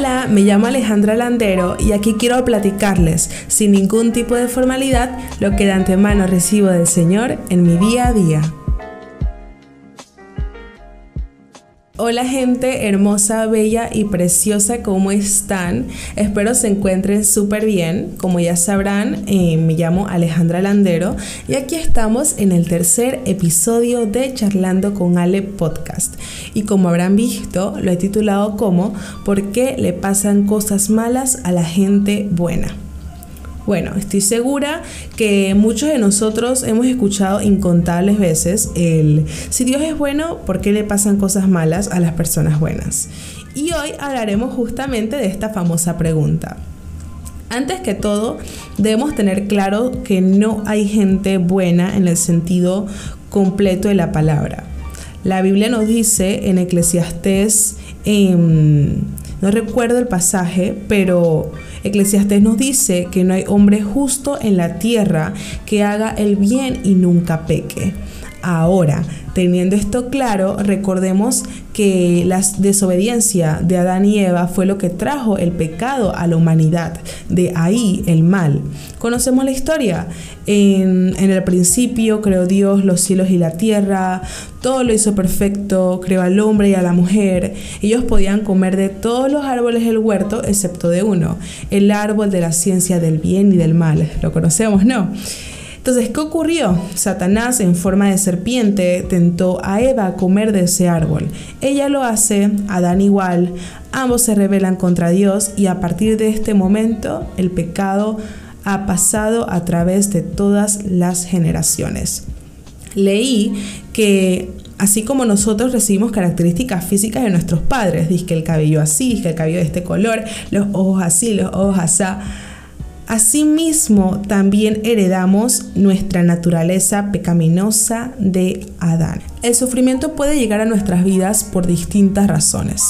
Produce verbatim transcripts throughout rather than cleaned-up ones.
Hola, me llamo Alejandra Landero y aquí quiero platicarles, sin ningún tipo de formalidad, lo que de antemano recibo del Señor en mi día a día. Hola gente hermosa, bella y preciosa, ¿cómo están? Espero se encuentren súper bien. Como ya sabrán, eh, me llamo Alejandra Landero y aquí estamos en el tercer episodio de Charlando con Ale Podcast. Y como habrán visto, lo he titulado como ¿Por qué le pasan cosas malas a la gente buena? Bueno, estoy segura que muchos de nosotros hemos escuchado incontables veces el si Dios es bueno, ¿por qué le pasan cosas malas a las personas buenas? Y hoy hablaremos justamente de esta famosa pregunta. Antes que todo, debemos tener claro que no hay gente buena en el sentido completo de la palabra. La Biblia nos dice en Eclesiastés, eh, no recuerdo el pasaje, pero Eclesiastés nos dice que no hay hombre justo en la tierra que haga el bien y nunca peque. Ahora, teniendo esto claro, recordemos que la desobediencia de Adán y Eva fue lo que trajo el pecado a la humanidad, de ahí el mal. Conocemos la historia. En, en el principio creó Dios los cielos y la tierra, todo lo hizo perfecto, creó al hombre y a la mujer. Ellos podían comer de todos los árboles del huerto, excepto de uno, el árbol de la ciencia del bien y del mal. Lo conocemos, ¿no? Entonces, ¿qué ocurrió? Satanás, en forma de serpiente, tentó a Eva a comer de ese árbol. Ella lo hace, Adán igual, ambos se rebelan contra Dios y a partir de este momento el pecado ha pasado a través de todas las generaciones. Leí que así como nosotros recibimos características físicas de nuestros padres, dizque el cabello así, dizque el cabello de este color, los ojos así, los ojos asá, asimismo, también heredamos nuestra naturaleza pecaminosa de Adán. El sufrimiento puede llegar a nuestras vidas por distintas razones.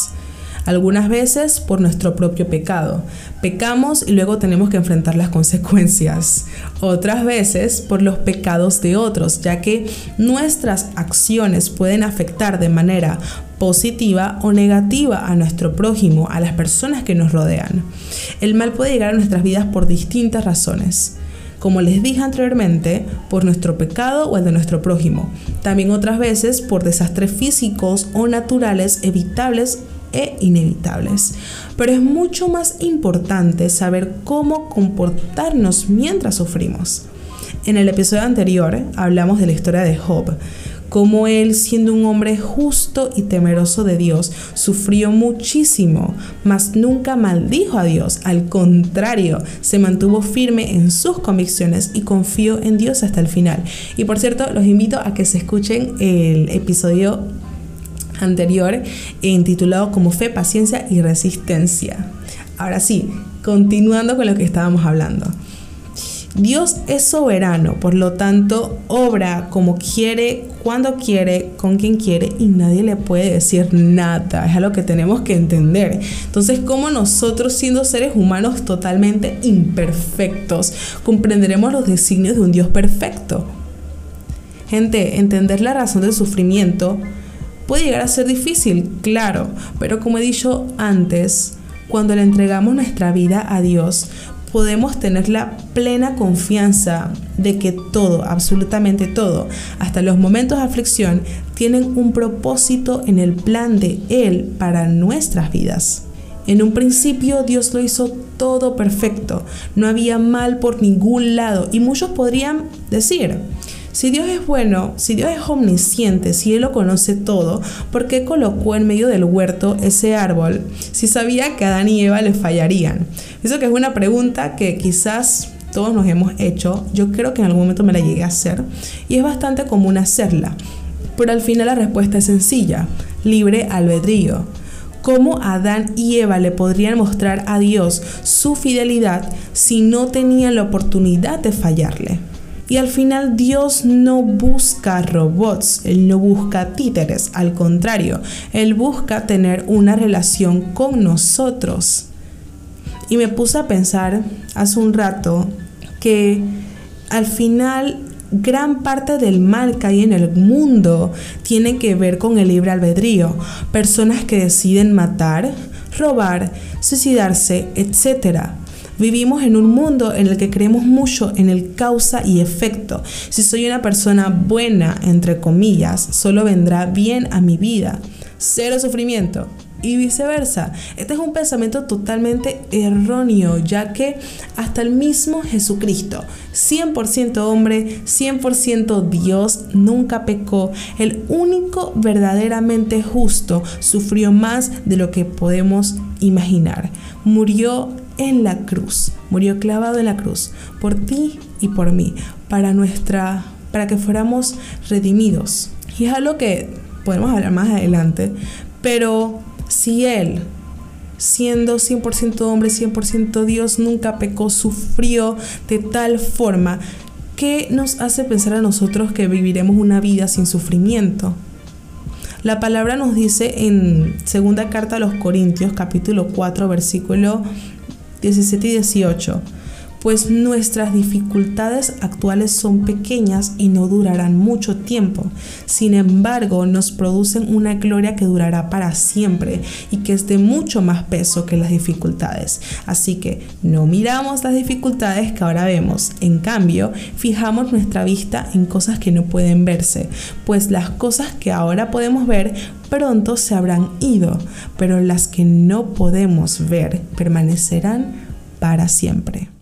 Algunas veces por nuestro propio pecado. Pecamos y luego tenemos que enfrentar las consecuencias. Otras veces por los pecados de otros, ya que nuestras acciones pueden afectar de manera positiva o negativa a nuestro prójimo, a las personas que nos rodean. El mal puede llegar a nuestras vidas por distintas razones. Como les dije anteriormente, por nuestro pecado o el de nuestro prójimo. También otras veces por desastres físicos o naturales evitables e inevitables. Pero es mucho más importante saber cómo comportarnos mientras sufrimos. En el episodio anterior hablamos de la historia de Job, cómo él, siendo un hombre justo y temeroso de Dios, sufrió muchísimo, mas nunca maldijo a Dios. Al contrario, se mantuvo firme en sus convicciones y confió en Dios hasta el final. Y por cierto, los invito a que se escuchen el episodio anterior intitulado como Fe, Paciencia y Resistencia. Ahora sí, continuando con lo que estábamos hablando. Dios es soberano, por lo tanto, obra como quiere, cuando quiere, con quien quiere y nadie le puede decir nada. Es algo que tenemos que entender. Entonces, ¿cómo nosotros, siendo seres humanos totalmente imperfectos, comprenderemos los designios de un Dios perfecto? Gente, entender la razón del sufrimiento puede llegar a ser difícil, claro, pero como he dicho antes, cuando le entregamos nuestra vida a Dios, podemos tener la plena confianza de que todo, absolutamente todo, hasta los momentos de aflicción, tienen un propósito en el plan de Él para nuestras vidas. En un principio Dios lo hizo todo perfecto, no había mal por ningún lado y muchos podrían decir: si Dios es bueno, si Dios es omnisciente, si Él lo conoce todo, ¿por qué colocó en medio del huerto ese árbol si sabía que Adán y Eva le fallarían? Eso que es una pregunta que quizás todos nos hemos hecho. Yo creo que en algún momento me la llegué a hacer y es bastante común hacerla. Pero al final la respuesta es sencilla: libre albedrío. ¿Cómo Adán y Eva le podrían mostrar a Dios su fidelidad si no tenían la oportunidad de fallarle? Y al final Dios no busca robots, Él no busca títeres, al contrario, Él busca tener una relación con nosotros. Y me puse a pensar hace un rato que al final gran parte del mal que hay en el mundo tiene que ver con el libre albedrío. Personas que deciden matar, robar, suicidarse, etcétera. Vivimos en un mundo en el que creemos mucho en el causa y efecto. Si soy una persona buena, entre comillas, solo vendrá bien a mi vida. Cero sufrimiento. Y viceversa. Este es un pensamiento totalmente erróneo, ya que hasta el mismo Jesucristo, cien por ciento hombre, cien por ciento Dios, nunca pecó. El único verdaderamente justo sufrió más de lo que podemos imaginar. Murió en la cruz, murió clavado en la cruz, por ti y por mí, para, nuestra, para que fuéramos redimidos. Y es algo que podemos hablar más adelante, pero si Él, siendo cien por ciento hombre, cien por ciento Dios, nunca pecó, sufrió de tal forma, ¿qué nos hace pensar a nosotros que viviremos una vida sin sufrimiento? La palabra nos dice en segunda carta a los Corintios, capítulo cuatro, versículo diecisiete y dieciocho. Pues nuestras dificultades actuales son pequeñas y no durarán mucho tiempo. Sin embargo, nos producen una gloria que durará para siempre y que es de mucho más peso que las dificultades. Así que no miramos las dificultades que ahora vemos. En cambio, fijamos nuestra vista en cosas que no pueden verse, pues las cosas que ahora podemos ver pronto se habrán ido, pero las que no podemos ver permanecerán para siempre.